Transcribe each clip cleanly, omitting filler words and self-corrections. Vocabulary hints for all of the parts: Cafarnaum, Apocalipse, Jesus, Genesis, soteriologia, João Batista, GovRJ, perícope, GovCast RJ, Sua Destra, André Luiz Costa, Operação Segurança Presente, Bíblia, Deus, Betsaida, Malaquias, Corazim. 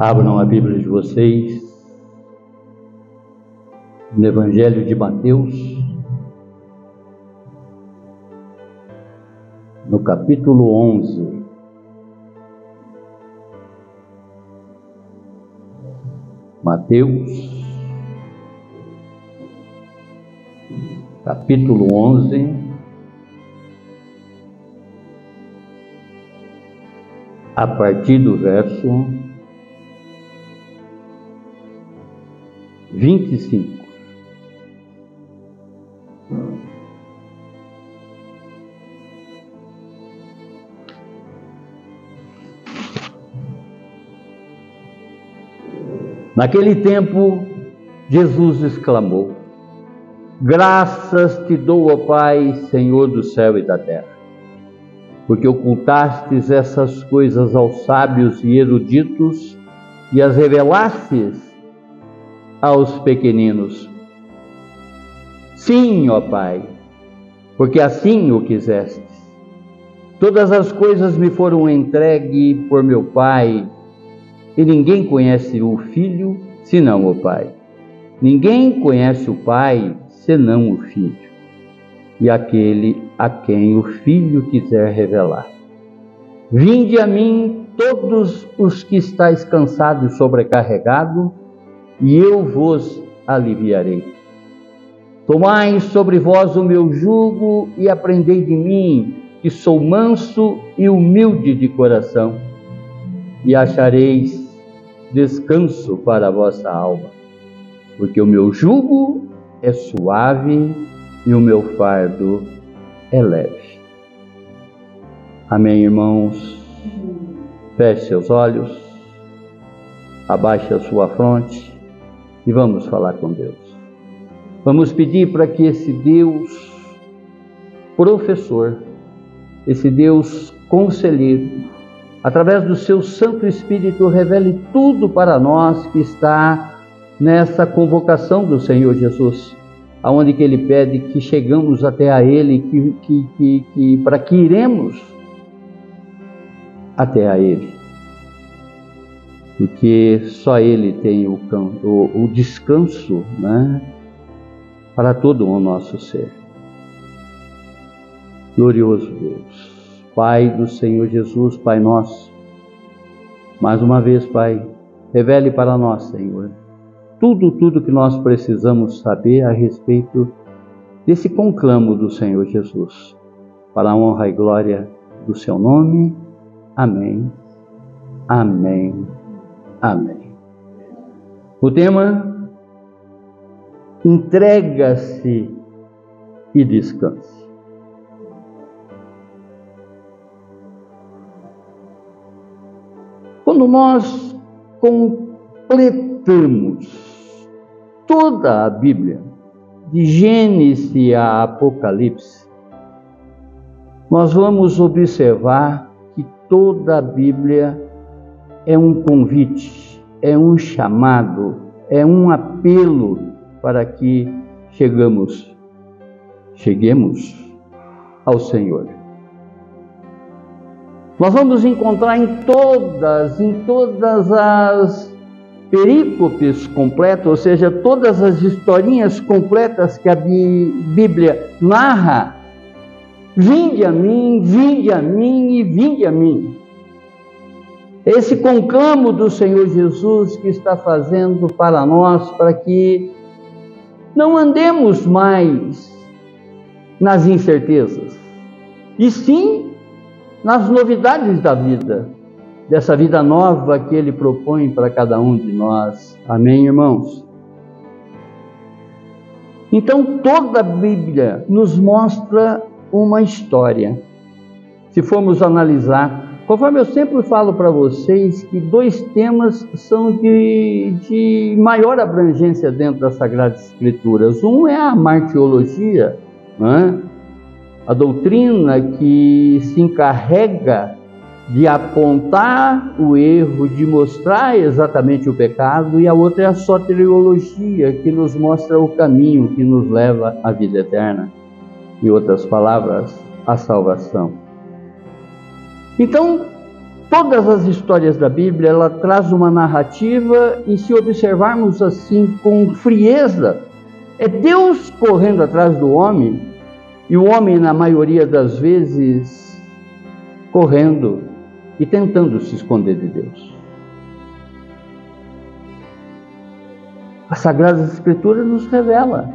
Abram a Bíblia de vocês no Evangelho de Mateus, no capítulo 11. Mateus, capítulo 11, a partir do verso 25. Naquele tempo, Jesus exclamou: graças te dou, ó Pai, Senhor do céu e da terra, porque ocultastes essas coisas aos sábios e eruditos e as revelastes aos pequeninos. Sim, ó Pai, porque assim o quisestes. Todas as coisas me foram entregue por meu Pai, e ninguém conhece o Filho senão o Pai. Ninguém conhece o Pai senão o Filho, e aquele a quem o Filho quiser revelar. Vinde a mim todos os que estáis cansados e sobrecarregados, e eu vos aliviarei. Tomai sobre vós o meu jugo e aprendei de mim, que sou manso e humilde de coração, e achareis descanso para a vossa alma, porque o meu jugo é suave e o meu fardo é leve. Amém, irmãos? Feche seus olhos, abaixe a sua fronte, e vamos falar com Deus. Vamos pedir para que esse Deus professor, esse Deus conselheiro, através do seu Santo Espírito, revele tudo para nós que está nessa convocação do Senhor Jesus, aonde que Ele pede que chegamos até a Ele, para que iremos até a Ele. Porque só Ele tem o descanso, né, para todo o nosso ser. Glorioso Deus, Pai do Senhor Jesus, Pai nosso, mais uma vez, Pai, revele para nós, Senhor, tudo que nós precisamos saber a respeito desse conclamo do Senhor Jesus, para a honra e glória do Seu nome. Amém, amém, amém. O tema: entrega-se e descanse. Quando nós completamos toda a Bíblia, de Gênesis a Apocalipse, nós vamos observar que toda a Bíblia é um convite, é um chamado, é um apelo para que cheguemos ao Senhor. Nós vamos encontrar em todas as perícopes completas, ou seja, todas as historinhas completas que a Bíblia narra: vinde a mim e vinde a mim. Esse conclamo do Senhor Jesus que está fazendo para nós, para que não andemos mais nas incertezas, e sim nas novidades da vida, dessa vida nova que Ele propõe para cada um de nós. Amém, irmãos? Então, toda a Bíblia nos mostra uma história. Se formos analisar, conforme eu sempre falo para vocês, que dois temas são de maior abrangência dentro das Sagradas Escrituras. Um é a martirologia, né? A doutrina que se encarrega de apontar o erro, de mostrar exatamente o pecado, e a outra é a soteriologia, que nos mostra o caminho que nos leva à vida eterna, em outras palavras, à salvação. Então, Todas as histórias da Bíblia, ela traz uma narrativa e, se observarmos assim com frieza, é Deus correndo atrás do homem e o homem, na maioria das vezes, correndo e tentando se esconder de Deus. As Sagradas Escrituras nos revela,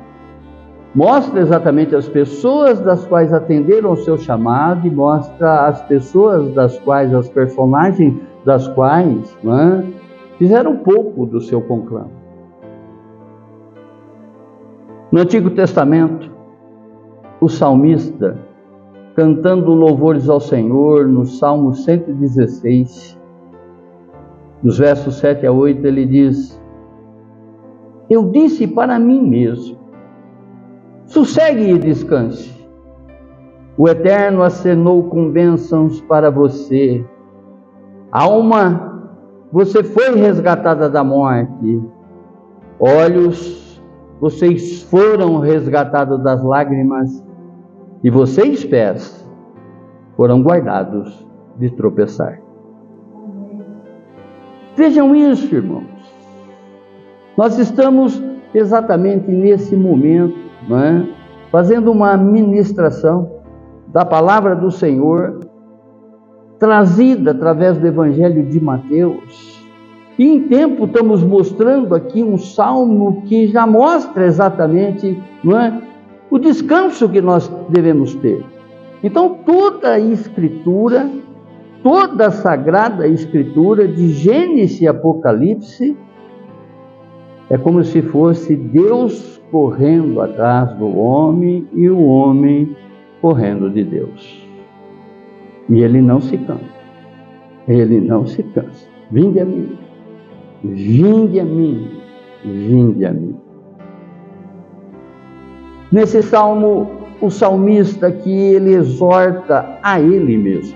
mostra exatamente as pessoas das quais atenderam ao seu chamado e mostra as pessoas das quais, as personagens das quais, fizeram pouco do seu conclave. No Antigo Testamento, o salmista, cantando louvores ao Senhor, no Salmo 116, nos versos 7 a 8, ele diz: eu disse para mim mesmo, sossegue e descanse. O Eterno acenou com bênçãos para você. Alma, você foi resgatada da morte. Olhos, vocês foram resgatados das lágrimas. E vocês, pés, foram guardados de tropeçar. Vejam isso, irmãos. Nós estamos exatamente nesse momento, fazendo uma ministração da palavra do Senhor, trazida através do Evangelho de Mateus. E em tempo estamos mostrando aqui um salmo que já mostra exatamente o descanso que nós devemos ter. Então toda a Escritura, toda a Sagrada Escritura, de Gênesis e Apocalipse, é como se fosse Deus correndo atrás do homem e o homem correndo de Deus. E ele não se cansa. Ele não se cansa. Vinde a mim. Vinde a mim. Vinde a mim. Nesse salmo, o salmista aqui, ele exorta a ele mesmo.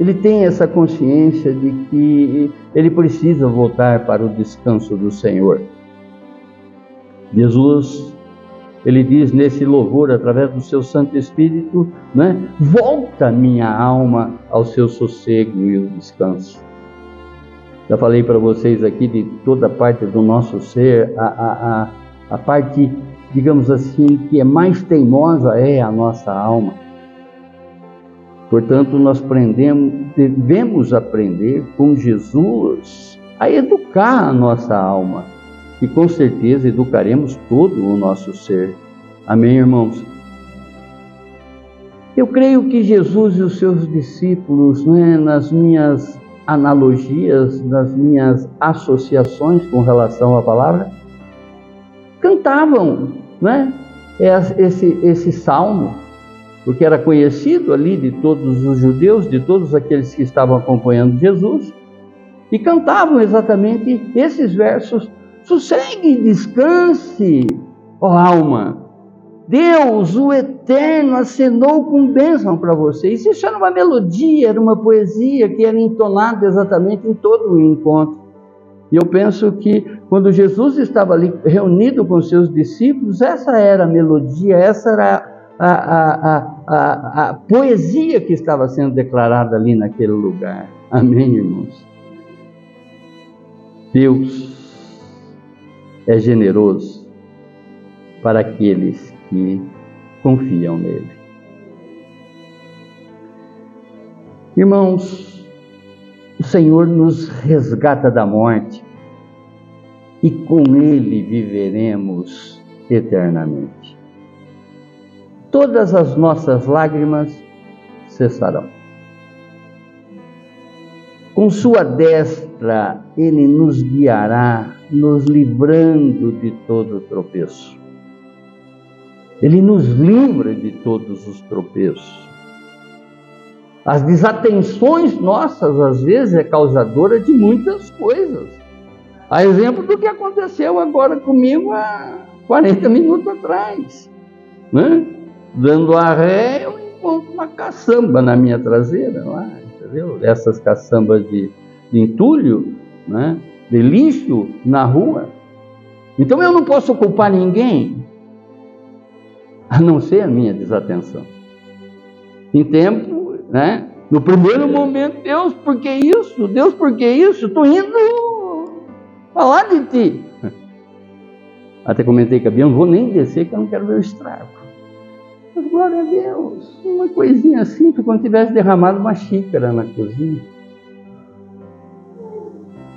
Ele tem essa consciência de que ele precisa voltar para o descanso do Senhor. Jesus, ele diz nesse louvor, através do seu Santo Espírito, volta minha alma ao seu sossego e o descanso. Já falei para vocês aqui de toda parte do nosso ser, a parte, digamos assim, que é mais teimosa é a nossa alma. Portanto, nós devemos aprender com Jesus a educar a nossa alma. E com certeza educaremos todo o nosso ser. Amém, irmãos? Eu creio que Jesus e os seus discípulos, nas minhas analogias, nas minhas associações com relação à palavra, cantavam esse salmo, porque era conhecido ali de todos os judeus, de todos aqueles que estavam acompanhando Jesus, e cantavam exatamente esses versos: sossegue e descanse, ó alma. Deus, o Eterno, acenou com bênção para vocês. Isso era uma melodia, era uma poesia que era entonada exatamente em todo o encontro. E eu penso que quando Jesus estava ali reunido com seus discípulos, essa era a melodia, essa era a poesia que estava sendo declarada ali naquele lugar. Amém, irmãos? Deus é generoso para aqueles que confiam nele. Irmãos, o Senhor nos resgata da morte e com ele viveremos eternamente. Todas as nossas lágrimas cessarão. Com sua destra, ele nos guiará, nos livrando de todo tropeço. Ele nos livra de todos os tropeços. As desatenções nossas, às vezes, é causadora de muitas coisas. A exemplo do que aconteceu agora comigo há 40 minutos atrás. Dando a ré, eu encontro uma caçamba na minha traseira, lá, entendeu? Essas caçambas de entulho, de lixo na rua. Então eu não posso culpar ninguém, a não ser a minha desatenção. Em tempo, No primeiro momento, Deus, por que isso? Deus, por que isso? Estou indo falar de ti. Até comentei que eu não vou nem descer, que eu não quero ver o estrago. Mas glória a Deus, uma coisinha simples, quando tivesse derramado uma xícara na cozinha.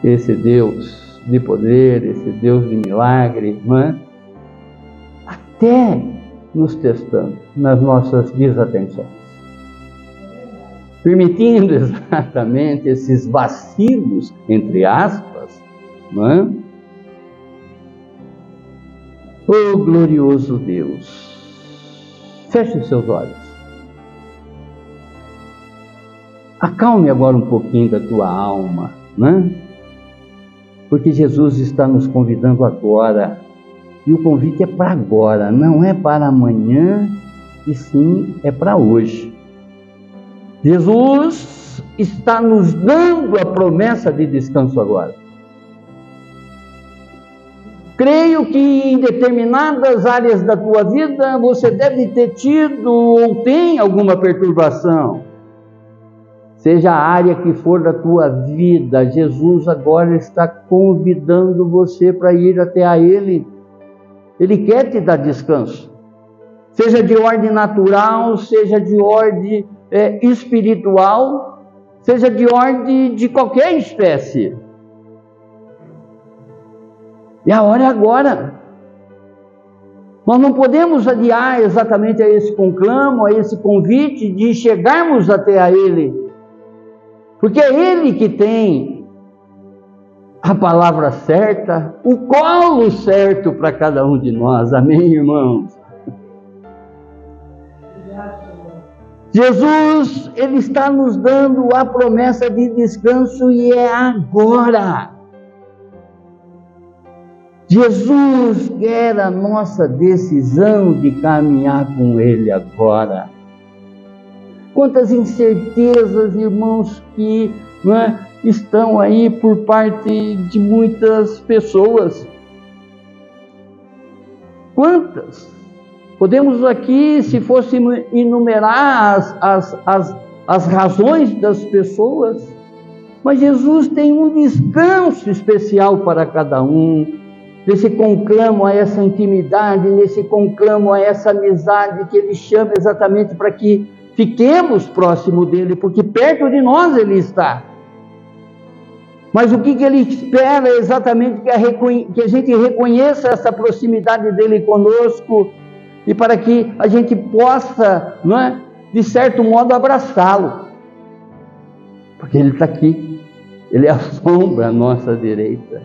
Esse Deus de poder, esse Deus de milagre, não é? Até nos testando nas nossas desatenções. Permitindo exatamente esses vacilos, entre aspas, não é? Oh, glorioso Deus! Feche os seus olhos. Acalme agora um pouquinho da tua alma, né? Porque Jesus está nos convidando agora. E o convite é para agora, não é para amanhã, e sim é para hoje. Jesus está nos dando a promessa de descanso agora. Creio que em determinadas áreas da tua vida você deve ter tido ou tem alguma perturbação. Seja a área que for da tua vida, Jesus agora está convidando você para ir até a Ele. Ele quer te dar descanso. Seja de ordem natural, seja de ordem espiritual, seja de ordem de qualquer espécie. E a hora é agora. Nós não podemos adiar exatamente a esse conclamo, a esse convite de chegarmos até a Ele, porque é Ele que tem a palavra certa, o colo certo para cada um de nós. Amém, irmãos? Jesus, Ele está nos dando a promessa de descanso e é agora. Jesus quer a nossa decisão de caminhar com Ele agora. Quantas incertezas, irmãos, que estão aí por parte de muitas pessoas. Quantas? Podemos aqui, se fosse enumerar as razões das pessoas, mas Jesus tem um descanso especial para cada um, nesse conclamo a essa intimidade, nesse conclamo a essa amizade que Ele chama exatamente para que fiquemos próximo dEle, porque perto de nós Ele está. Mas o que Ele espera é exatamente que a gente reconheça essa proximidade dEle conosco, e para que a gente possa, de certo modo, abraçá-lo. Porque Ele está aqui. Ele é a sombra à nossa direita.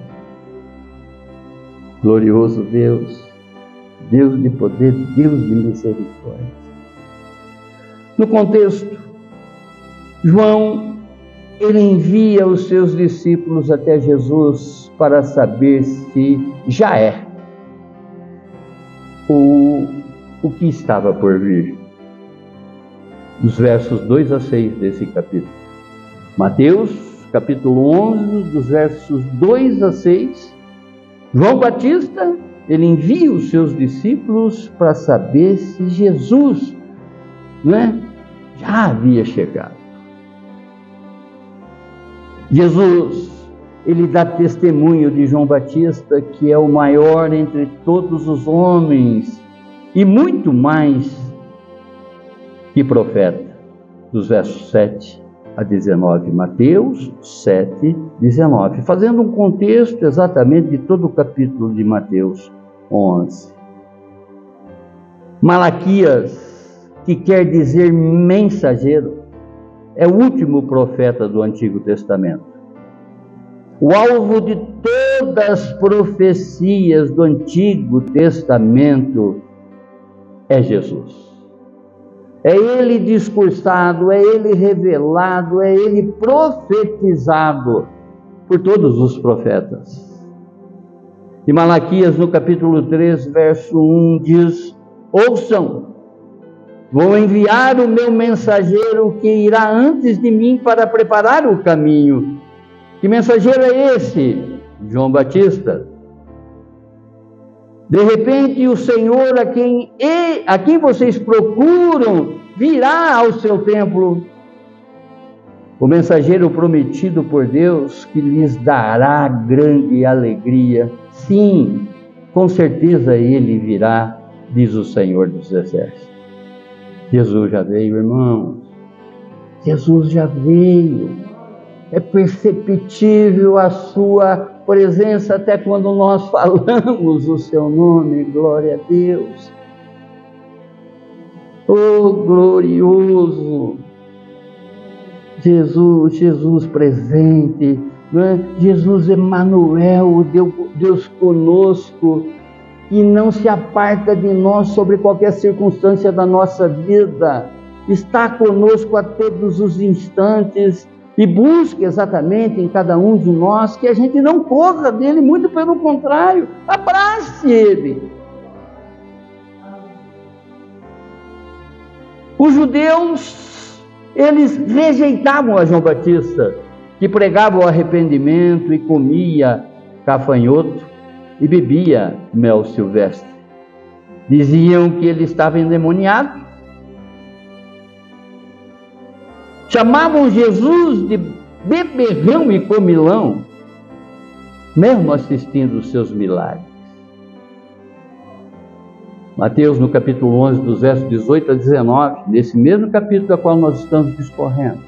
Glorioso Deus, Deus de poder, Deus de misericórdia. No contexto, João, ele envia os seus discípulos até Jesus para saber se já é o que estava por vir. Os versos 2 a 6 desse capítulo. Mateus, capítulo 11, dos versos 2 a 6. João Batista, ele envia os seus discípulos para saber se Jesus, já havia chegado. Jesus, ele dá testemunho de João Batista, que é o maior entre todos os homens, e muito mais que profeta, dos versos 7 a 19, Mateus 7, 19, fazendo um contexto exatamente de todo o capítulo de Mateus 11. Malaquias, que quer dizer mensageiro, é o último profeta do Antigo Testamento. O alvo de todas as profecias do Antigo Testamento é Jesus. É Ele discursado, é Ele revelado, é Ele profetizado por todos os profetas. E Malaquias, no capítulo 3, verso 1, diz: ouçam, vou enviar o meu mensageiro que irá antes de mim para preparar o caminho. Que mensageiro é esse? João Batista. De repente o Senhor a quem vocês procuram virá ao seu templo. O mensageiro prometido por Deus que lhes dará grande alegria. Sim, com certeza ele virá, diz o Senhor dos Exércitos. Jesus já veio, irmãos. Jesus já veio. É perceptível a sua presença até quando nós falamos o seu nome. Glória a Deus. Oh, glorioso Jesus, Jesus presente, né? Jesus Emanuel, Deus conosco, que não se aparta de nós sobre qualquer circunstância da nossa vida, está conosco a todos os instantes e busca exatamente em cada um de nós que a gente não corra dele, muito pelo contrário, abrace ele. Os judeus, eles rejeitavam a João Batista, que pregava o arrependimento e comia gafanhoto e bebia mel silvestre. Diziam que ele estava endemoniado. Chamavam Jesus de beberrão e comilão, mesmo assistindo os seus milagres. Mateus, no capítulo 11, dos versos 18 a 19, nesse mesmo capítulo a qual nós estamos discorrendo.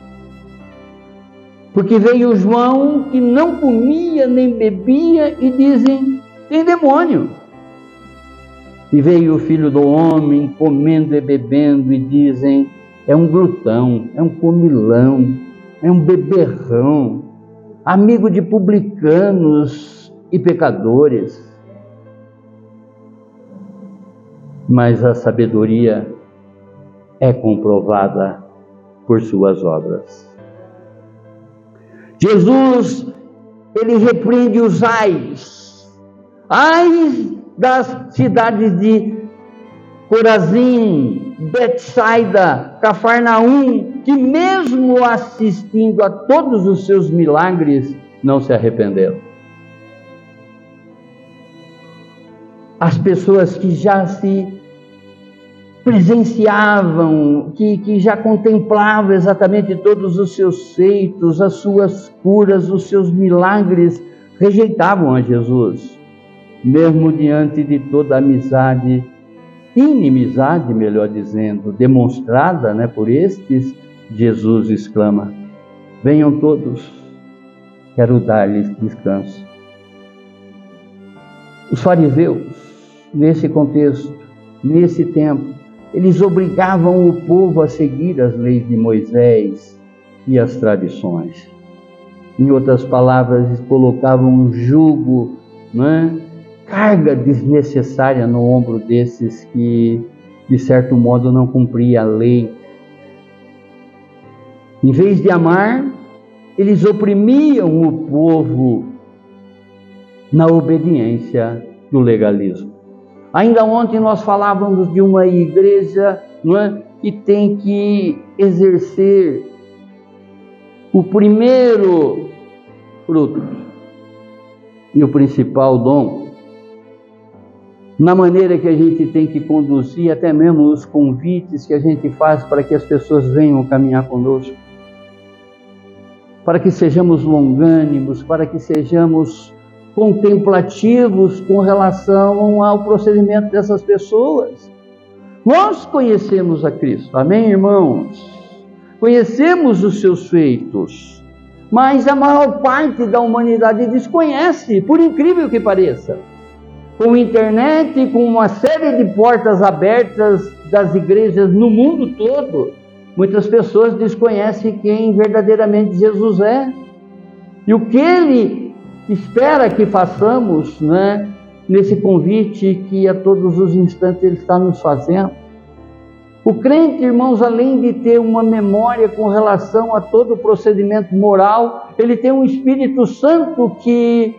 Porque veio João, que não comia nem bebia, e dizem, tem demônio. E veio o Filho do Homem, comendo e bebendo, e dizem, é um glutão, é um comilão, é um beberrão, amigo de publicanos e pecadores. Mas a sabedoria é comprovada por suas obras. Jesus, ele repreende os ais, ais das cidades de Corazim, Betsaida, Cafarnaum, que mesmo assistindo a todos os seus milagres, não se arrependeram. As pessoas que já se presenciavam, que já contemplavam exatamente todos os seus feitos, as suas curas, os seus milagres, rejeitavam a Jesus, mesmo diante de toda a amizade, inimizade, melhor dizendo, demonstrada, né, por estes. Jesus exclama, venham todos, quero dar-lhes descanso. Os fariseus, nesse contexto, nesse tempo, eles obrigavam o povo a seguir as leis de Moisés e as tradições. Em outras palavras, eles colocavam um jugo, né, carga desnecessária no ombro desses que, de certo modo, não cumpriam a lei. Em vez de amar, eles oprimiam o povo na obediência do legalismo. Ainda ontem nós falávamos de uma igreja, não é, que tem que exercer o primeiro fruto e o principal dom, na maneira que a gente tem que conduzir até mesmo os convites que a gente faz para que as pessoas venham caminhar conosco, para que sejamos longânimos, para que sejamos contemplativos com relação ao procedimento dessas pessoas. Nós conhecemos a Cristo, amém, irmãos? Conhecemos os seus feitos, mas a maior parte da humanidade desconhece, por incrível que pareça. Com a internet, com uma série de portas abertas das igrejas no mundo todo, muitas pessoas desconhecem quem verdadeiramente Jesus é e o que ele espera que façamos, né, nesse convite que a todos os instantes ele está nos fazendo. O crente, irmãos, além de ter uma memória com relação a todo o procedimento moral, ele tem um Espírito Santo que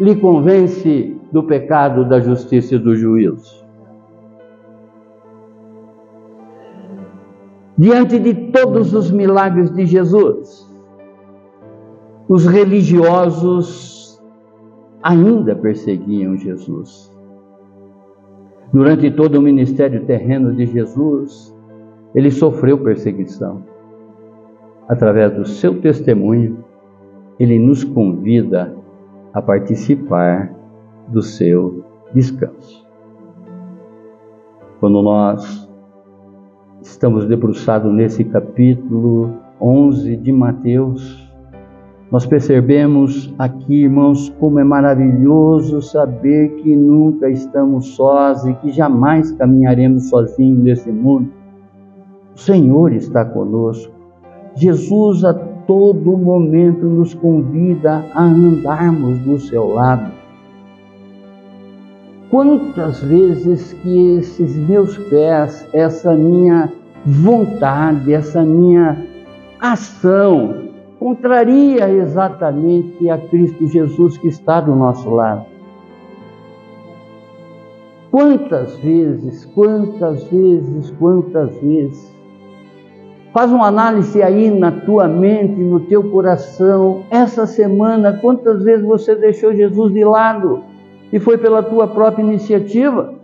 lhe convence do pecado, da justiça e do juízo. Diante de todos os milagres de Jesus, os religiosos ainda perseguiam Jesus. Durante todo o ministério terreno de Jesus, ele sofreu perseguição. através do seu testemunho, ele nos convida a participar do seu descanso. Quando nós estamos debruçados nesse capítulo 11 de Mateus, nós percebemos aqui, irmãos, como é maravilhoso saber que nunca estamos sós e que jamais caminharemos sozinhos nesse mundo. O Senhor está conosco. Jesus a todo momento nos convida a andarmos do seu lado. Quantas vezes que esses meus pés, essa minha vontade, essa minha ação, contraria exatamente a Cristo Jesus que está do nosso lado. Quantas vezes. Faz uma análise aí na tua mente, no teu coração. Essa semana, quantas vezes você deixou Jesus de lado? E foi pela tua própria iniciativa,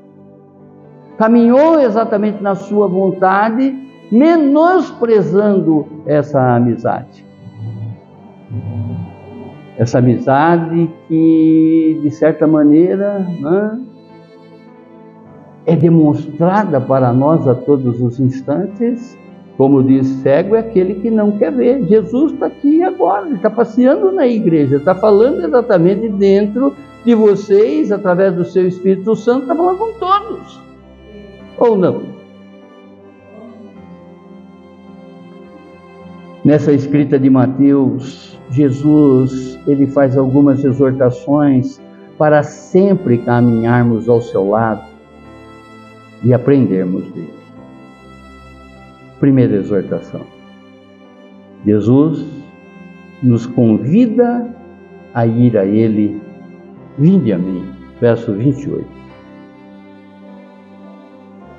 caminhou exatamente na sua vontade, menosprezando essa amizade. Essa amizade que, de certa maneira, é demonstrada para nós a todos os instantes. Como diz, cego é aquele que não quer ver. Jesus está aqui agora, ele está passeando na igreja, está falando exatamente dentro de vocês, através do seu Espírito Santo, está falando com todos, ou não? Nessa escrita de Mateus, Jesus, ele faz algumas exortações para sempre caminharmos ao seu lado e aprendermos dele. Primeira exortação, Jesus nos convida a ir a ele. Vinde a mim, verso 28.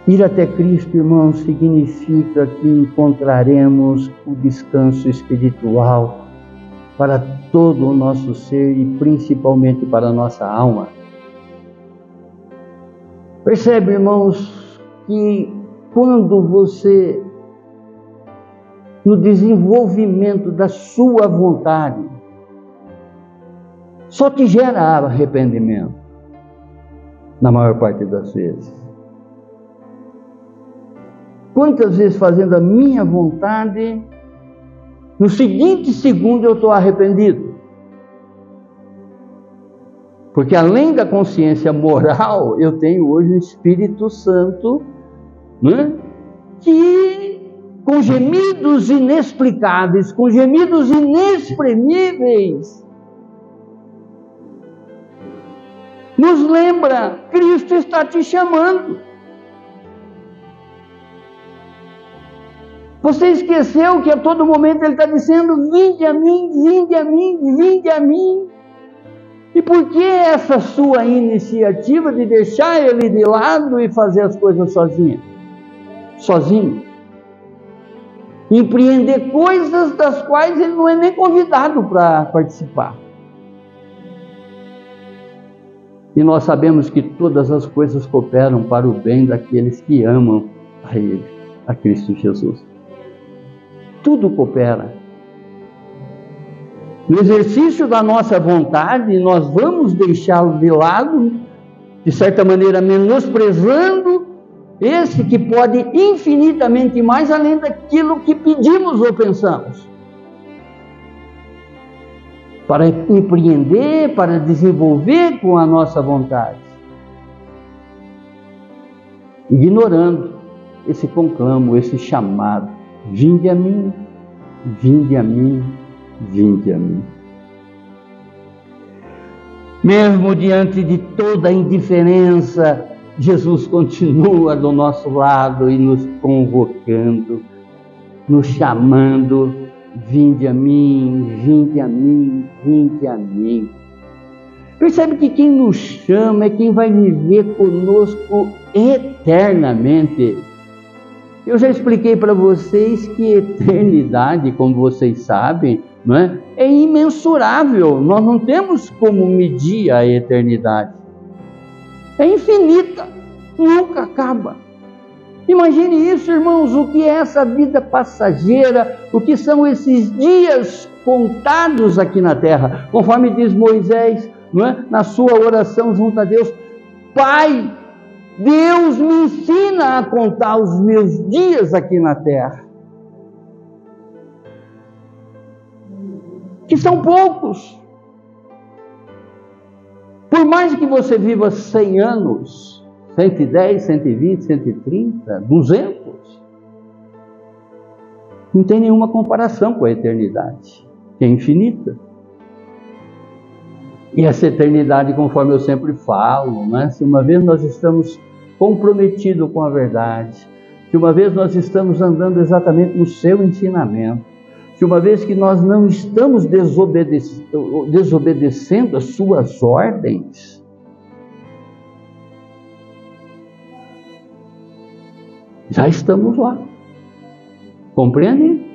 Ir até Cristo, irmão, significa que encontraremos o descanso espiritual para todo o nosso ser e principalmente para a nossa alma. Percebe, irmãos, que quando você, no desenvolvimento da sua vontade, só te gera arrependimento, na maior parte das vezes. Quantas vezes fazendo a minha vontade, no seguinte segundo eu estou arrependido? Porque além da consciência moral, eu tenho hoje o Espírito Santo, que com gemidos inexplicáveis, com gemidos inexprimíveis, nos lembra, Cristo está te chamando. Você esqueceu que a todo momento ele está dizendo, vinde a mim, vinde a mim, vinde a mim. E por que essa sua iniciativa de deixar ele de lado e fazer as coisas sozinha? Sozinho. Empreender coisas das quais ele não é nem convidado para participar. E nós sabemos que todas as coisas cooperam para o bem daqueles que amam a Ele, a Cristo Jesus. Tudo coopera. No exercício da nossa vontade, nós vamos deixá-lo de lado, de certa maneira menosprezando esse que pode infinitamente mais além daquilo que pedimos ou pensamos. Para empreender, para desenvolver com a nossa vontade. Ignorando esse conclamo, esse chamado. Vinde a mim, vinde a mim, vinde a mim. Mesmo diante de toda a indiferença, Jesus continua do nosso lado e nos convocando, nos chamando. Vinde a mim, vinde a mim, vinde a mim. Percebe que quem nos chama é quem vai viver conosco eternamente. Eu já expliquei para vocês que eternidade, como vocês sabem, é imensurável. Nós não temos como medir a eternidade. É infinita, nunca acaba. Imagine isso, irmãos, o que é essa vida passageira, o que são esses dias contados aqui na terra. Conforme diz Moisés, não é? Na sua oração junto a Deus, Pai, Deus me ensina a contar os meus dias aqui na terra, que são poucos. Por mais que você viva 100 anos, 110, 120, 130, 200, não tem nenhuma comparação com a eternidade, que é infinita. E essa eternidade, conforme eu sempre falo, né? Se uma vez nós estamos comprometidos com a verdade, se uma vez nós estamos andando exatamente no seu ensinamento, se uma vez que nós não estamos desobedecendo as suas ordens, já estamos lá. Compreende?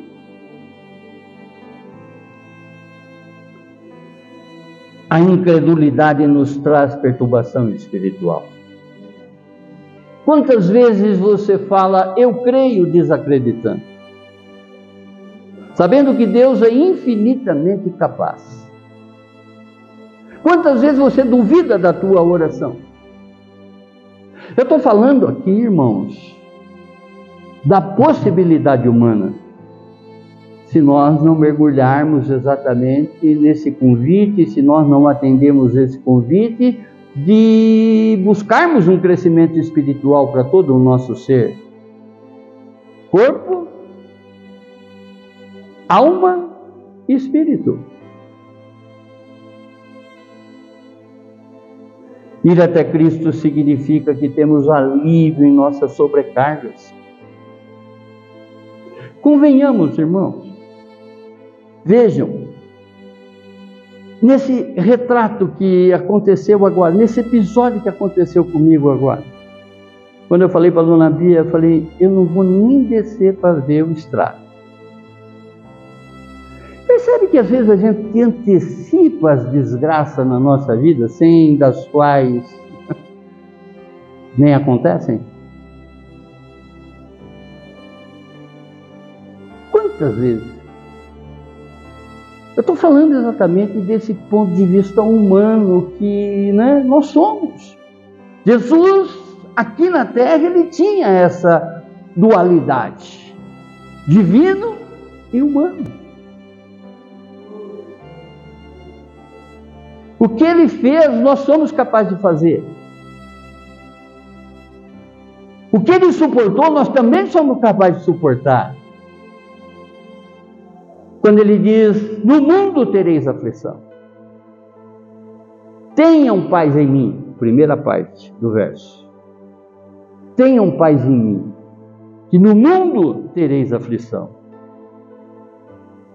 A incredulidade nos traz perturbação espiritual. Quantas vezes você fala, eu creio, desacreditando? Sabendo que Deus é infinitamente capaz. Quantas vezes você duvida da tua oração? Eu estou falando aqui, irmãos, da possibilidade humana, se nós não mergulharmos exatamente nesse convite, se nós não atendemos esse convite de buscarmos um crescimento espiritual para todo o nosso ser, corpo, alma e espírito. Ir até Cristo significa que temos alívio em nossas sobrecargas. Convenhamos, irmãos, vejam, nesse retrato que aconteceu agora, nesse episódio que aconteceu comigo agora, quando eu falei para a dona Bia, eu falei, eu não vou nem descer para ver o estrago. Percebe que às vezes a gente antecipa as desgraças na nossa vida, sem das quais nem acontecem? Quantas vezes? Eu estou falando exatamente desse ponto de vista humano que, né, nós somos. Jesus, aqui na terra, ele tinha essa dualidade, divino e humano. O que ele fez, nós somos capazes de fazer. O que ele suportou, nós também somos capazes de suportar. Quando ele diz, no mundo tereis aflição. Tenham paz em mim. Primeira parte do verso. Tenham paz em mim, que no mundo tereis aflição.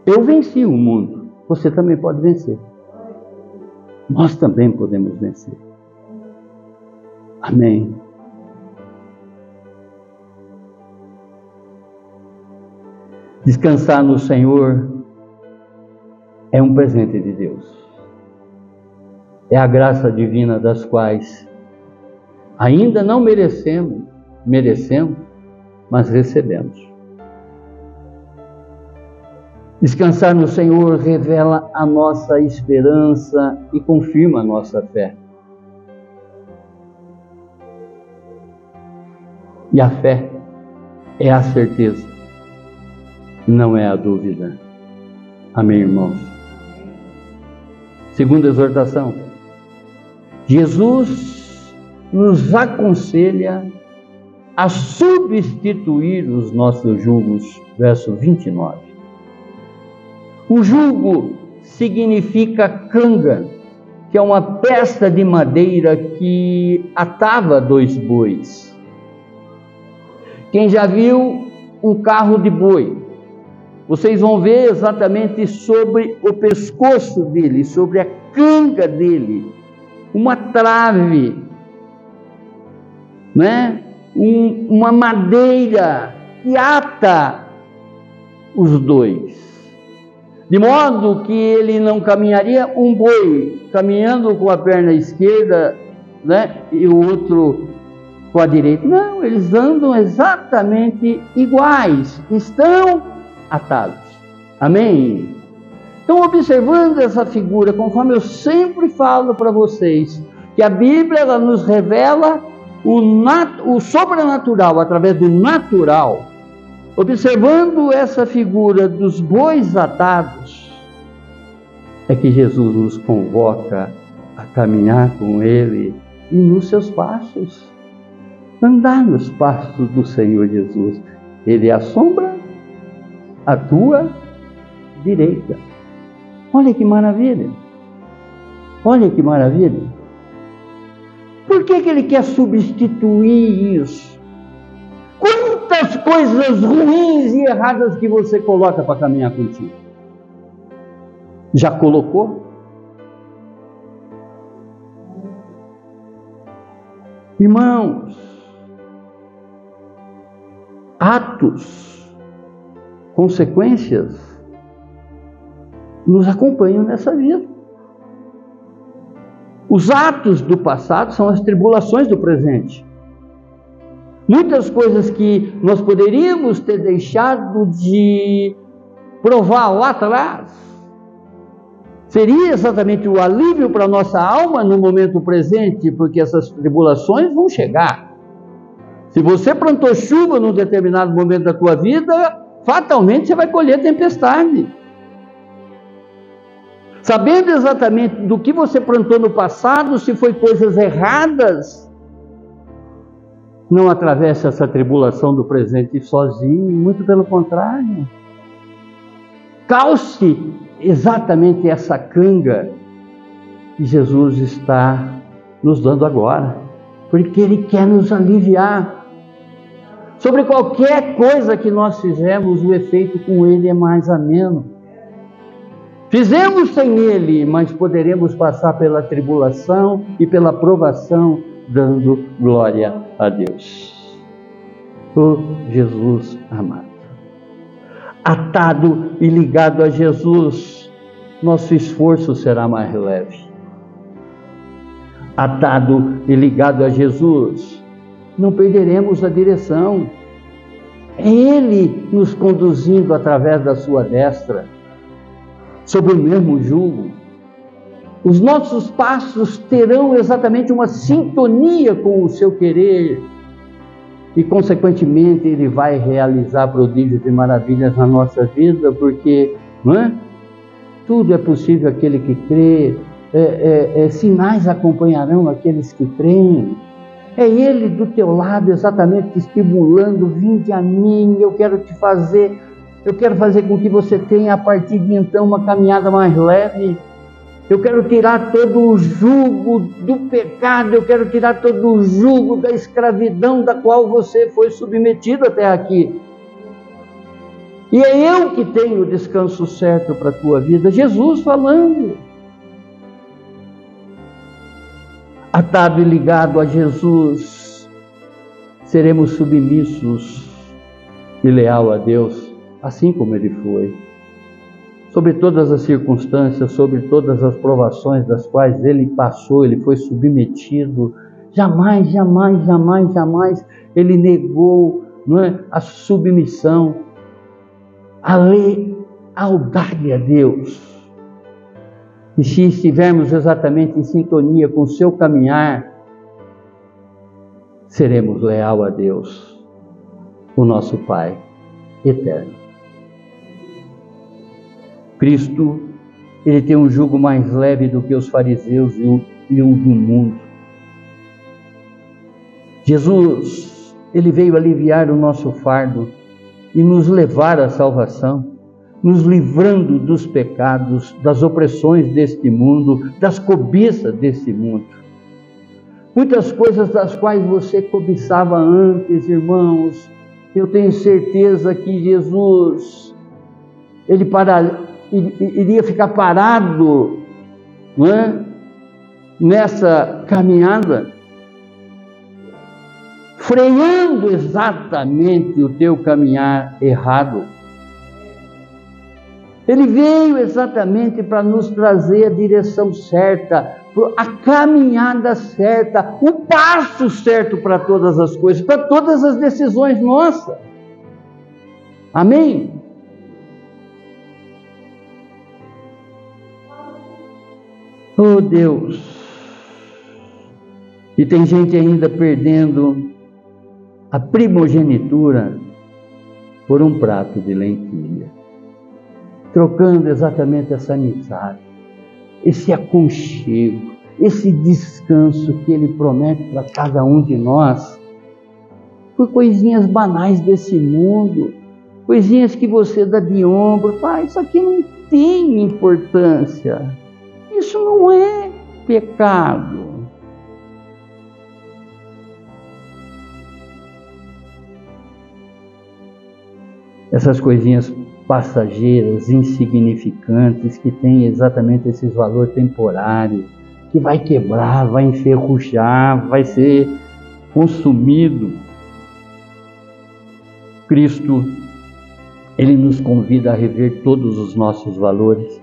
Eu venci o mundo. Você também pode vencer. Nós também podemos vencer. Amém. Descansar no Senhor é um presente de Deus. É a graça divina das quais ainda não merecemos, mas recebemos. Descansar no Senhor revela a nossa esperança e confirma a nossa fé. E a fé é a certeza, não é a dúvida. Amém, irmãos? Segunda exortação. Jesus nos aconselha a substituir os nossos jugos. Verso 29. O jugo significa canga, que é uma peça de madeira que atava dois bois. Quem já viu um carro de boi, vocês vão ver exatamente sobre o pescoço dele, sobre a canga dele, uma trave, né? Uma madeira que ata os dois. De modo que ele não caminharia, um boi caminhando com a perna esquerda, né, e o outro com a direita. Não, eles andam exatamente iguais, estão atados. Amém? Então, observando essa figura, conforme eu sempre falo para vocês, que a Bíblia ela nos revela o sobrenatural através do natural. Observando essa figura dos bois atados, é que Jesus nos convoca a caminhar com Ele e nos seus passos. Andar nos passos do Senhor Jesus. Ele é a sombra à tua direita. Olha que maravilha! Olha que maravilha! Por que Ele quer substituir isso? Quantas coisas ruins e erradas que você coloca para caminhar contigo? Já colocou? Irmãos, atos, consequências, nos acompanham nessa vida. Os atos do passado são as tribulações do presente. Muitas coisas que nós poderíamos ter deixado de provar lá atrás, seria exatamente o alívio para a nossa alma no momento presente, porque essas tribulações vão chegar. Se você plantou chuva num determinado momento da tua vida, fatalmente você vai colher tempestade. Sabendo exatamente do que você plantou no passado, se foi coisas erradas, não atravessa essa tribulação do presente sozinho, muito pelo contrário. Calce exatamente essa canga que Jesus está nos dando agora, porque Ele quer nos aliviar. Sobre qualquer coisa que nós fizemos, o efeito com Ele é mais ameno. Fizemos sem Ele, mas poderemos passar pela tribulação e pela provação, dando glória a Deus. Oh, Jesus amado, atado e ligado a Jesus, nosso esforço será mais leve. Atado e ligado a Jesus, não perderemos a direção. É Ele nos conduzindo através da Sua destra, sobre o mesmo jugo. Os nossos passos terão exatamente uma sintonia com o seu querer e, consequentemente, Ele vai realizar prodígios e maravilhas na nossa vida, porque tudo é possível aquele que crê, sinais acompanharão aqueles que creem. É Ele do teu lado exatamente te estimulando, vinde a mim, eu quero fazer com que você tenha a partir de então uma caminhada mais leve. Eu quero tirar todo o jugo do pecado, eu quero tirar todo o jugo da escravidão da qual você foi submetido até aqui. E é eu que tenho o descanso certo para a tua vida. Jesus falando. Atado e ligado a Jesus, seremos submissos e leal a Deus, assim como Ele foi. Sobre todas as circunstâncias, sobre todas as provações das quais Ele passou, Ele foi submetido. Jamais, jamais, jamais, jamais Ele negou a submissão, a lealdade a Deus. E se estivermos exatamente em sintonia com o seu caminhar, seremos leal a Deus, o nosso Pai eterno. Cristo, Ele tem um jugo mais leve do que os fariseus e o do mundo. Jesus, Ele veio aliviar o nosso fardo e nos levar à salvação, nos livrando dos pecados, das opressões deste mundo, das cobiças deste mundo. Muitas coisas das quais você cobiçava antes, irmãos, eu tenho certeza que Jesus, Ele iria ficar parado nessa caminhada, freando exatamente o teu caminhar errado. Ele veio exatamente para nos trazer a direção certa, a caminhada certa, o passo certo para todas as coisas, para todas as decisões nossas. Amém? Oh Deus! E tem gente ainda perdendo a primogenitura por um prato de lentilha, trocando exatamente essa amizade, esse aconchego, esse descanso que Ele promete para cada um de nós, por coisinhas banais desse mundo, coisinhas que você dá de ombro, pai, isso aqui não tem importância, isso não é pecado. Essas coisinhas passageiras, insignificantes, que têm exatamente esses valores temporários, que vai quebrar, vai enferrujar, vai ser consumido. Cristo, Ele nos convida a rever todos os nossos valores,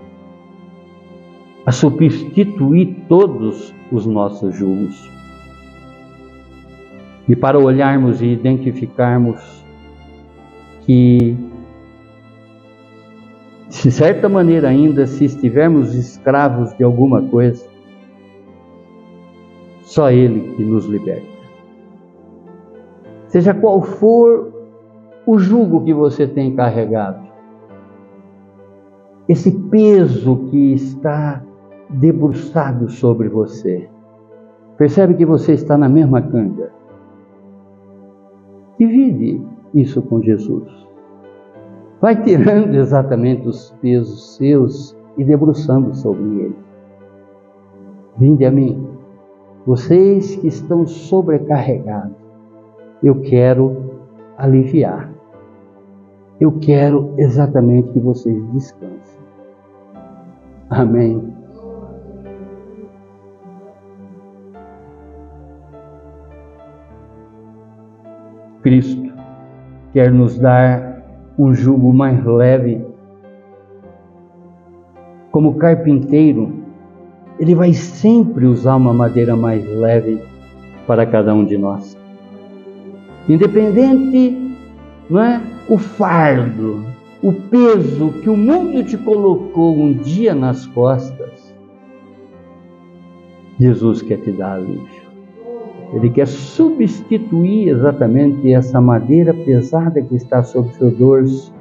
a substituir todos os nossos julgos. E para olharmos e identificarmos que, de certa maneira ainda, se estivermos escravos de alguma coisa, só Ele que nos liberta. Seja qual for o jugo que você tem carregado, esse peso que está debruçado sobre você, percebe que você está na mesma canga. Divide isso com Jesus. Vai tirando exatamente os pesos seus e debruçando sobre Ele. Vinde a mim, vocês que estão sobrecarregados, eu quero aliviar. Eu quero exatamente que vocês descansem. Amém. Cristo quer nos dar um jugo mais leve. Como carpinteiro, Ele vai sempre usar uma madeira mais leve para cada um de nós. Independente, não é, o fardo, o peso que o mundo te colocou um dia nas costas, Jesus quer te dar alívio. Ele quer substituir exatamente essa madeira pesada que está sobre o seu dorso,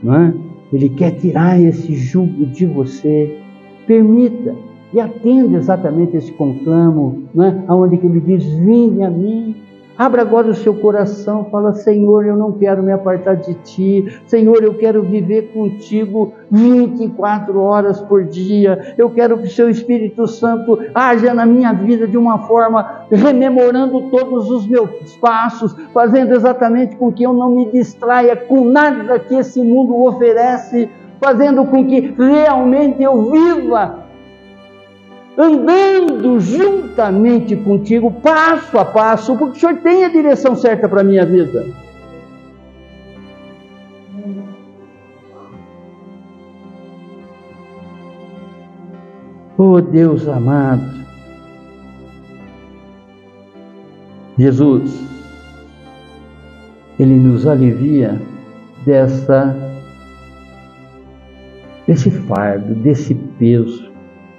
não é? Ele quer tirar esse jugo de você. Permita e atenda exatamente esse conclamo, não é? Aonde que Ele diz, vinde a mim. Abra agora o seu coração, fala, Senhor, eu não quero me apartar de Ti. Senhor, eu quero viver contigo 24 horas por dia. Eu quero que o Seu Espírito Santo haja na minha vida de uma forma, rememorando todos os meus passos, fazendo exatamente com que eu não me distraia com nada que esse mundo oferece, fazendo com que realmente eu viva andando juntamente contigo, passo a passo, porque o Senhor tem a direção certa para a minha vida. Oh Deus amado, Jesus, Ele nos alivia desse fardo, desse peso,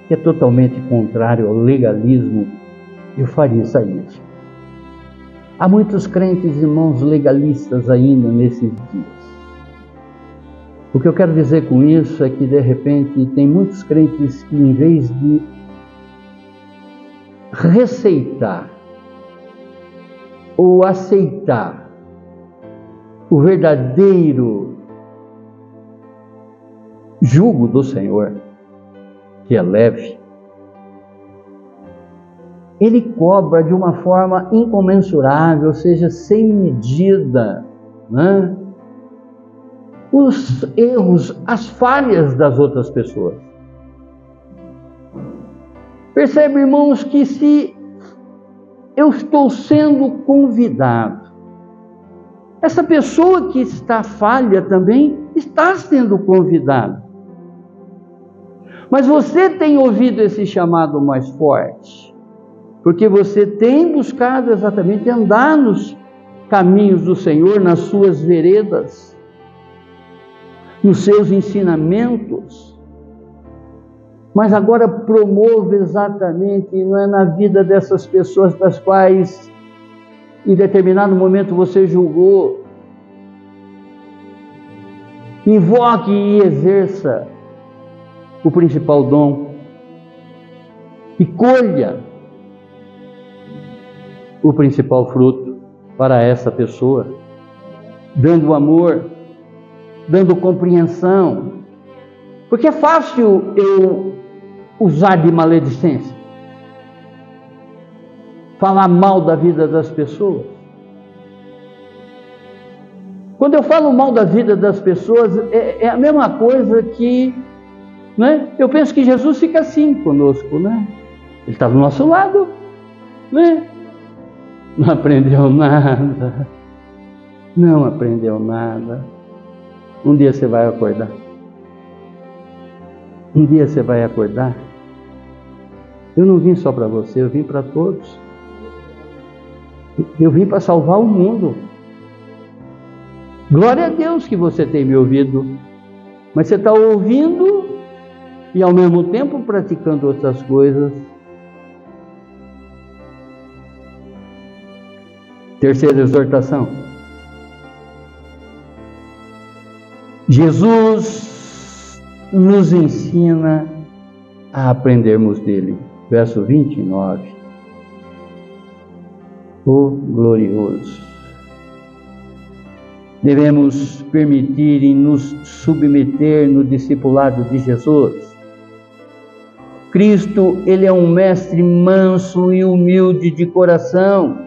que é totalmente contrário ao legalismo e o farisaísmo. Há muitos crentes, irmãos, legalistas ainda nesses dias. O que eu quero dizer com isso é que, de repente, tem muitos crentes que, em vez de receitar ou aceitar o verdadeiro jugo do Senhor, que é leve, Ele cobra de uma forma incomensurável, ou seja, sem medida, né, os erros, as falhas das outras pessoas. Percebe, irmãos, que se eu estou sendo convidado, essa pessoa que está falha também está sendo convidada. Mas você tem ouvido esse chamado mais forte, porque você tem buscado exatamente andar nos caminhos do Senhor, nas suas veredas, nos seus ensinamentos. Mas agora promove exatamente, não é, na vida dessas pessoas das quais em determinado momento você julgou. Invoque e exerça o principal dom e colha o principal fruto para essa pessoa, dando amor, dando compreensão, porque é fácil eu usar de maledicência, falar mal da vida das pessoas. Quando eu falo mal da vida das pessoas, é a mesma coisa que, né? Eu penso que Jesus fica assim conosco, né? Ele está do nosso lado, né? Não aprendeu nada, não aprendeu nada. Um dia você vai acordar, um dia você vai acordar. Eu não vim só para você, eu vim para todos. Eu vim para salvar o mundo. Glória a Deus que você tem me ouvido, mas você está ouvindo e ao mesmo tempo praticando outras coisas. Terceira exortação. Jesus nos ensina a aprendermos dele. Verso 29. O glorioso. Devemos permitir e nos submeter no discipulado de Jesus. Cristo, ele é um mestre manso e humilde de coração.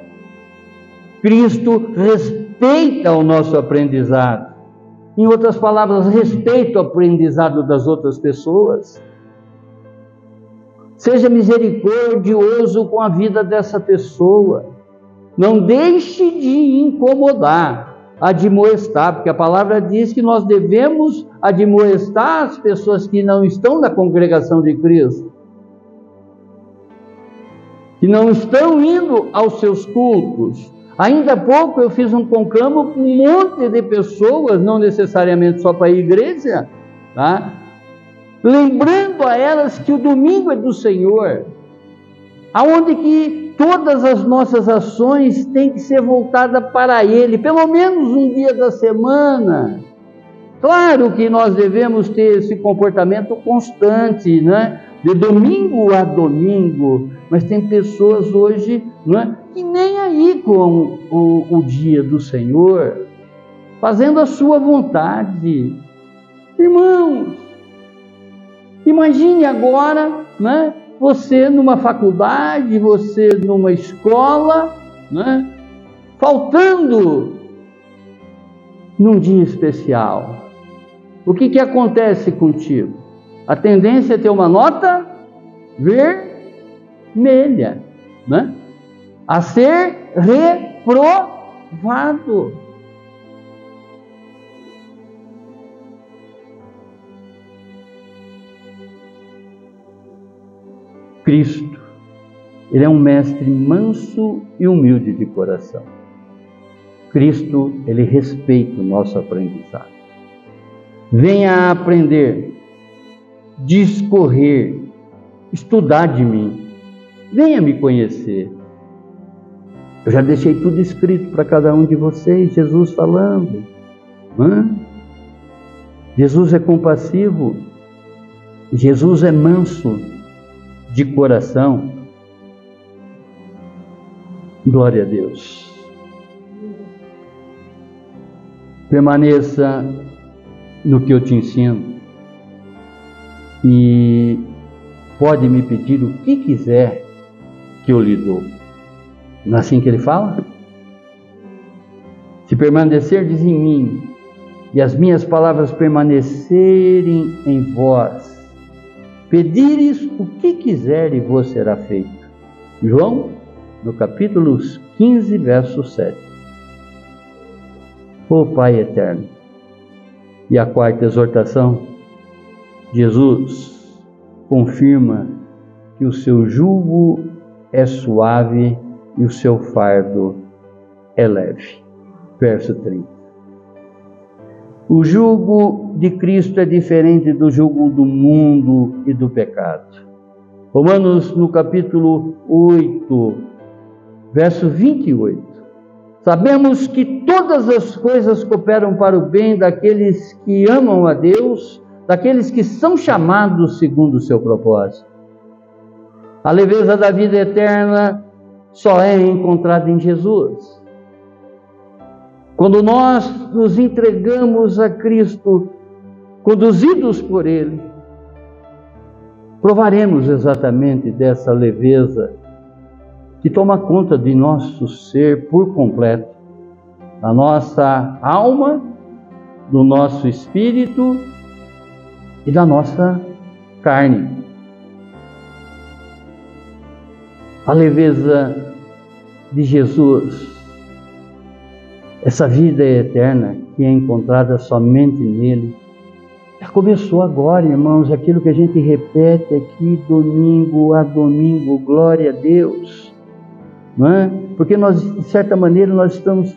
Cristo respeita o nosso aprendizado. Em outras palavras, respeita o aprendizado das outras pessoas. Seja misericordioso com a vida dessa pessoa. Não deixe de incomodar, admoestar, porque a palavra diz que nós devemos admoestar as pessoas que não estão na congregação de Cristo, que não estão indo aos seus cultos. Ainda há pouco eu fiz um conclamo com um monte de pessoas, não necessariamente só para a igreja, tá? Lembrando a elas que o domingo é do Senhor, aonde que todas as nossas ações têm que ser voltadas para Ele, pelo menos um dia da semana. Claro que nós devemos ter esse comportamento constante, né? De domingo a domingo, mas tem pessoas hoje, né, que nem aí com o dia do Senhor, fazendo a sua vontade. Irmãos, imagine agora, né? Você numa faculdade, você numa escola, né? Faltando num dia especial. O que acontece contigo? A tendência é ter uma nota vermelha, né? A ser reprovado. Cristo, ele é um mestre manso e humilde de coração. Cristo, ele respeita o nosso aprendizado. Venha aprender, discorrer, estudar de mim. Venha me conhecer. Eu já deixei tudo escrito para cada um de vocês, Jesus falando. Jesus é compassivo, Jesus é manso de coração. Glória a Deus. Permaneça no que eu te ensino e pode me pedir o que quiser que eu lhe dou. Não é assim que ele fala? Se permanecerdes em mim e as minhas palavras permanecerem em vós, pedires o que quiser e vos será feito. João, no capítulo 15, verso 7. Ó Pai eterno. E a quarta exortação. Jesus, confirma que o seu jugo é suave e o seu fardo é leve. Verso 30. O jugo de Cristo é diferente do jugo do mundo e do pecado. Romanos, no capítulo 8, verso 28. Sabemos que todas as coisas cooperam para o bem daqueles que amam a Deus, daqueles que são chamados segundo o seu propósito. A leveza da vida eterna só é encontrada em Jesus. Quando nós nos entregamos a Cristo, conduzidos por Ele, provaremos exatamente dessa leveza que toma conta de nosso ser por completo, da nossa alma, do nosso espírito e da nossa carne. A leveza de Jesus, essa vida eterna que é encontrada somente nele, já começou agora, irmãos, aquilo que a gente repete aqui domingo a domingo, glória a Deus. Não é? Porque nós, de certa maneira, nós estamos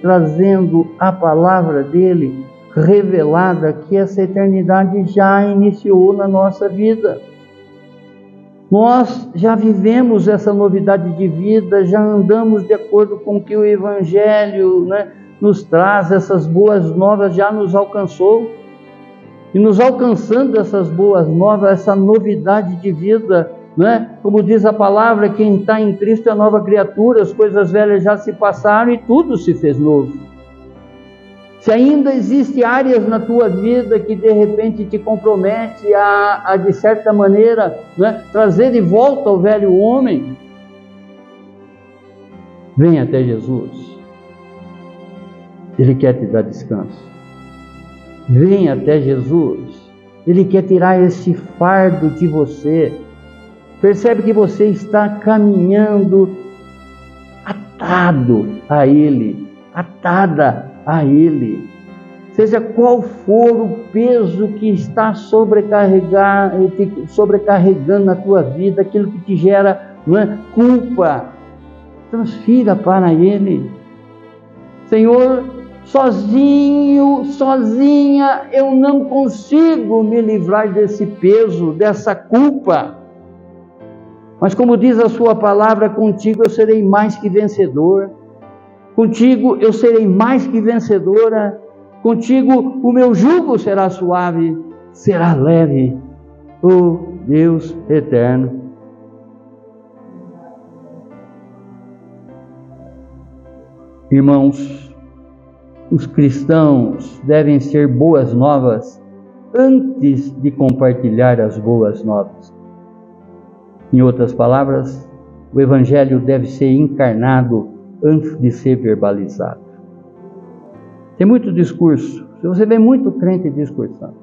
trazendo a palavra dele revelada, que essa eternidade já iniciou na nossa vida. Nós já vivemos essa novidade de vida, já andamos de acordo com o que o Evangelho, né, nos traz, essas boas novas já nos alcançou. E nos alcançando essas boas novas, essa novidade de vida, né? Como diz a palavra, quem está em Cristo é nova criatura, as coisas velhas já se passaram e tudo se fez novo. Se ainda existem áreas na tua vida que de repente te compromete a de certa maneira, né, trazer de volta o velho homem, vem até Jesus. Ele quer te dar descanso. Vem até Jesus. Ele quer tirar esse fardo de você. Percebe que você está caminhando atado a Ele, atada a Ele. Seja qual for o peso que está sobrecarregando na tua vida, aquilo que te gera, não é, culpa, transfira para Ele. Senhor, sozinho, sozinha, eu não consigo me livrar desse peso, dessa culpa. Mas como diz a sua palavra, contigo eu serei mais que vencedor. Contigo eu serei mais que vencedora. Contigo o meu jugo será suave, será leve. Oh Deus eterno. Irmãos, os cristãos devem ser boas novas antes de compartilhar as boas novas. Em outras palavras, o Evangelho deve ser encarnado antes de ser verbalizado. Tem muito discurso, você vê muito crente discursando.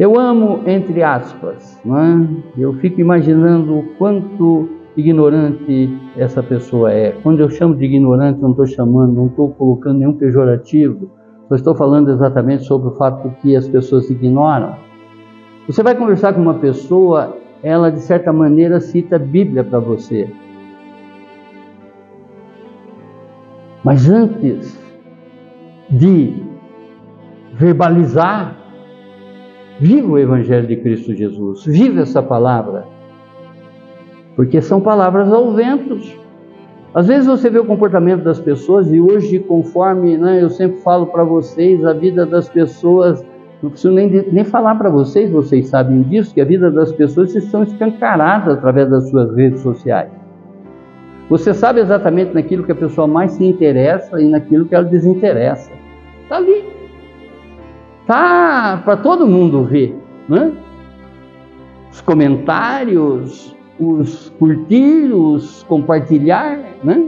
Eu amo, entre aspas, não é? Eu fico imaginando o quanto ignorante essa pessoa é. Quando eu chamo de ignorante, não estou colocando nenhum pejorativo, só estou falando exatamente sobre o fato que as pessoas ignoram. Você vai conversar com uma pessoa, ela de certa maneira cita a Bíblia para você. Mas antes de verbalizar, viva o Evangelho de Cristo Jesus, viva essa palavra, porque são palavras ao vento. Às vezes você vê o comportamento das pessoas, e hoje, conforme, né, eu sempre falo para vocês, a vida das pessoas... Não preciso nem falar para vocês, vocês sabem disso, que a vida das pessoas estão escancaradas através das suas redes sociais. Você sabe exatamente naquilo que a pessoa mais se interessa e naquilo que ela desinteressa. Está ali. Está para todo mundo ver, né? Os comentários, os curtir, os compartilhar, né?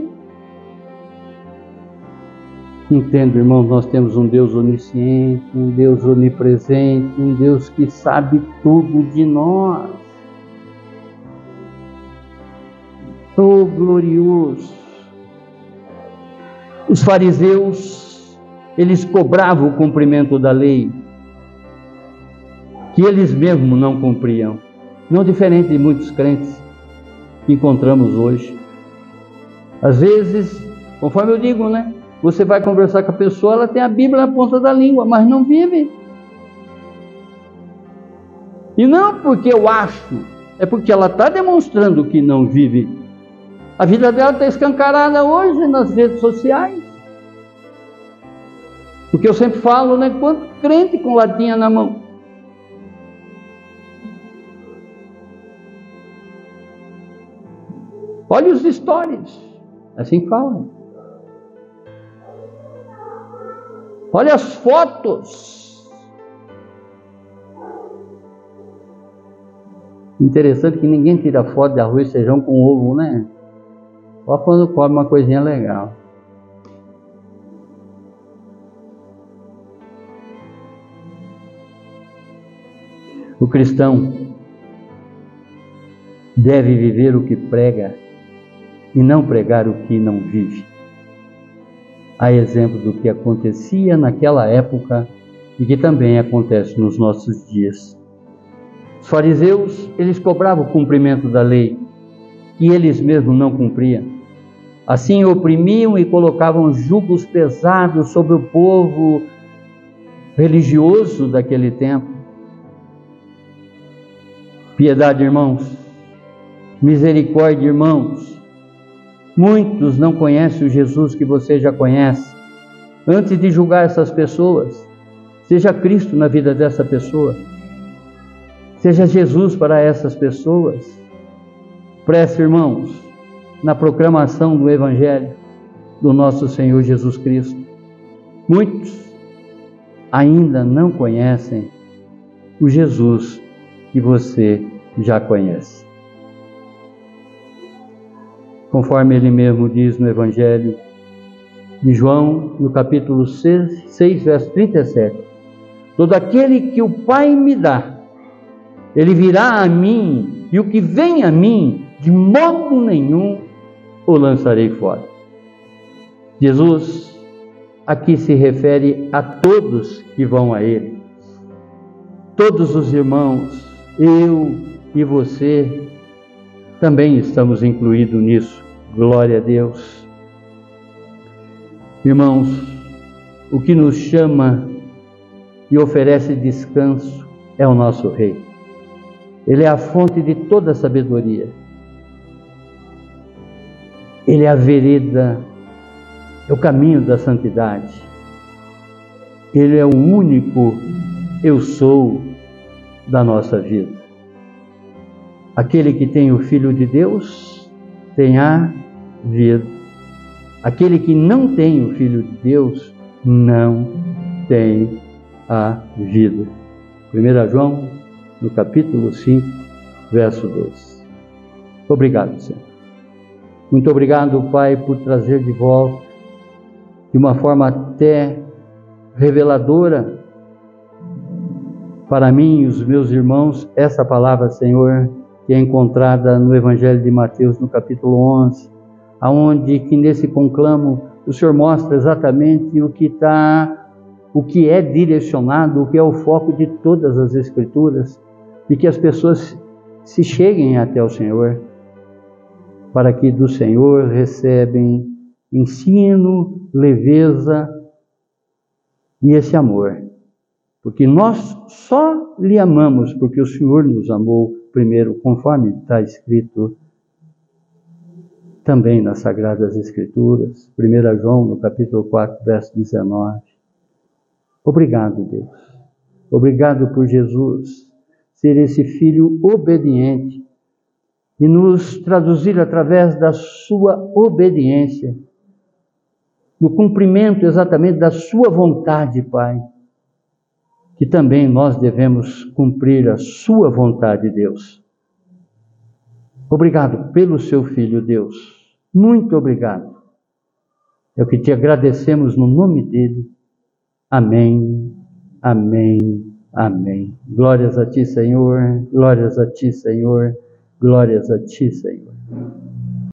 Entendo, irmãos, nós temos um Deus onisciente, um Deus onipresente, um Deus que sabe tudo de nós. Oh, glorioso! Os fariseus, eles cobravam o cumprimento da lei. que eles mesmos não cumpriam. Não diferente de muitos crentes que encontramos hoje. Às vezes, conforme eu digo, né? Você vai conversar com a pessoa, ela tem a Bíblia na ponta da língua, mas não vive. E não porque eu acho, é porque ela está demonstrando que não vive. A vida dela está escancarada hoje nas redes sociais. Porque eu sempre falo, né? Quanto crente com latinha na mão. Olha os stories, assim falam. Olha as fotos. Interessante que ninguém tira foto de arroz e feijão com ovo, né? Só quando come uma coisinha legal. O cristão deve viver o que prega e não pregar o que não vive. Há exemplo do que acontecia naquela época e que também acontece nos nossos dias. Os fariseus, eles cobravam o cumprimento da lei, que eles mesmos não cumpriam. Assim oprimiam e colocavam jugos pesados sobre o povo religioso daquele tempo. Piedade, irmãos. Misericórdia, irmãos. Muitos não conhecem o Jesus que você já conhece. Antes de julgar essas pessoas, seja Cristo na vida dessa pessoa. Seja Jesus para essas pessoas. Preste, irmãos, na proclamação do Evangelho do nosso Senhor Jesus Cristo. Muitos ainda não conhecem o Jesus que você já conhece. Conforme ele mesmo diz no Evangelho de João, no capítulo 6, verso 37. Todo aquele que o Pai me dá, ele virá a mim, e o que vem a mim, de modo nenhum o lançarei fora. Jesus aqui se refere a todos que vão a ele. Todos os irmãos, eu e você, também estamos incluídos nisso. Glória a Deus. Irmãos, o que nos chama e oferece descanso é o nosso Rei. Ele é a fonte de toda a sabedoria. Ele é a vereda, é o caminho da santidade. Ele é o único eu sou da nossa vida. Aquele que tem o Filho de Deus tem a vida. Aquele que não tem o Filho de Deus não tem a vida. 1 João, no capítulo 5, verso 12. Obrigado, Senhor. Muito obrigado, Pai, por trazer de volta, de uma forma até reveladora, para mim e os meus irmãos, essa palavra, Senhor, que é encontrada no Evangelho de Mateus, no capítulo 11, aonde que nesse conclamo o Senhor mostra exatamente o que é direcionado, o que é o foco de todas as Escrituras, e que as pessoas se cheguem até o Senhor, para que do Senhor recebem ensino, leveza e esse amor. Porque nós só lhe amamos, porque o Senhor nos amou primeiro, conforme está escrito também nas Sagradas Escrituras, 1 João, no capítulo 4, verso 19. Obrigado, Deus. Obrigado por Jesus ser esse Filho obediente e nos traduzir através da sua obediência, no cumprimento exatamente da sua vontade, Pai. E também nós devemos cumprir a sua vontade, Deus. Obrigado pelo seu Filho, Deus. Muito obrigado. É o que te agradecemos no nome dele. Amém, amém, amém. Glórias a ti, Senhor. Glórias a ti, Senhor. Glórias a ti, Senhor.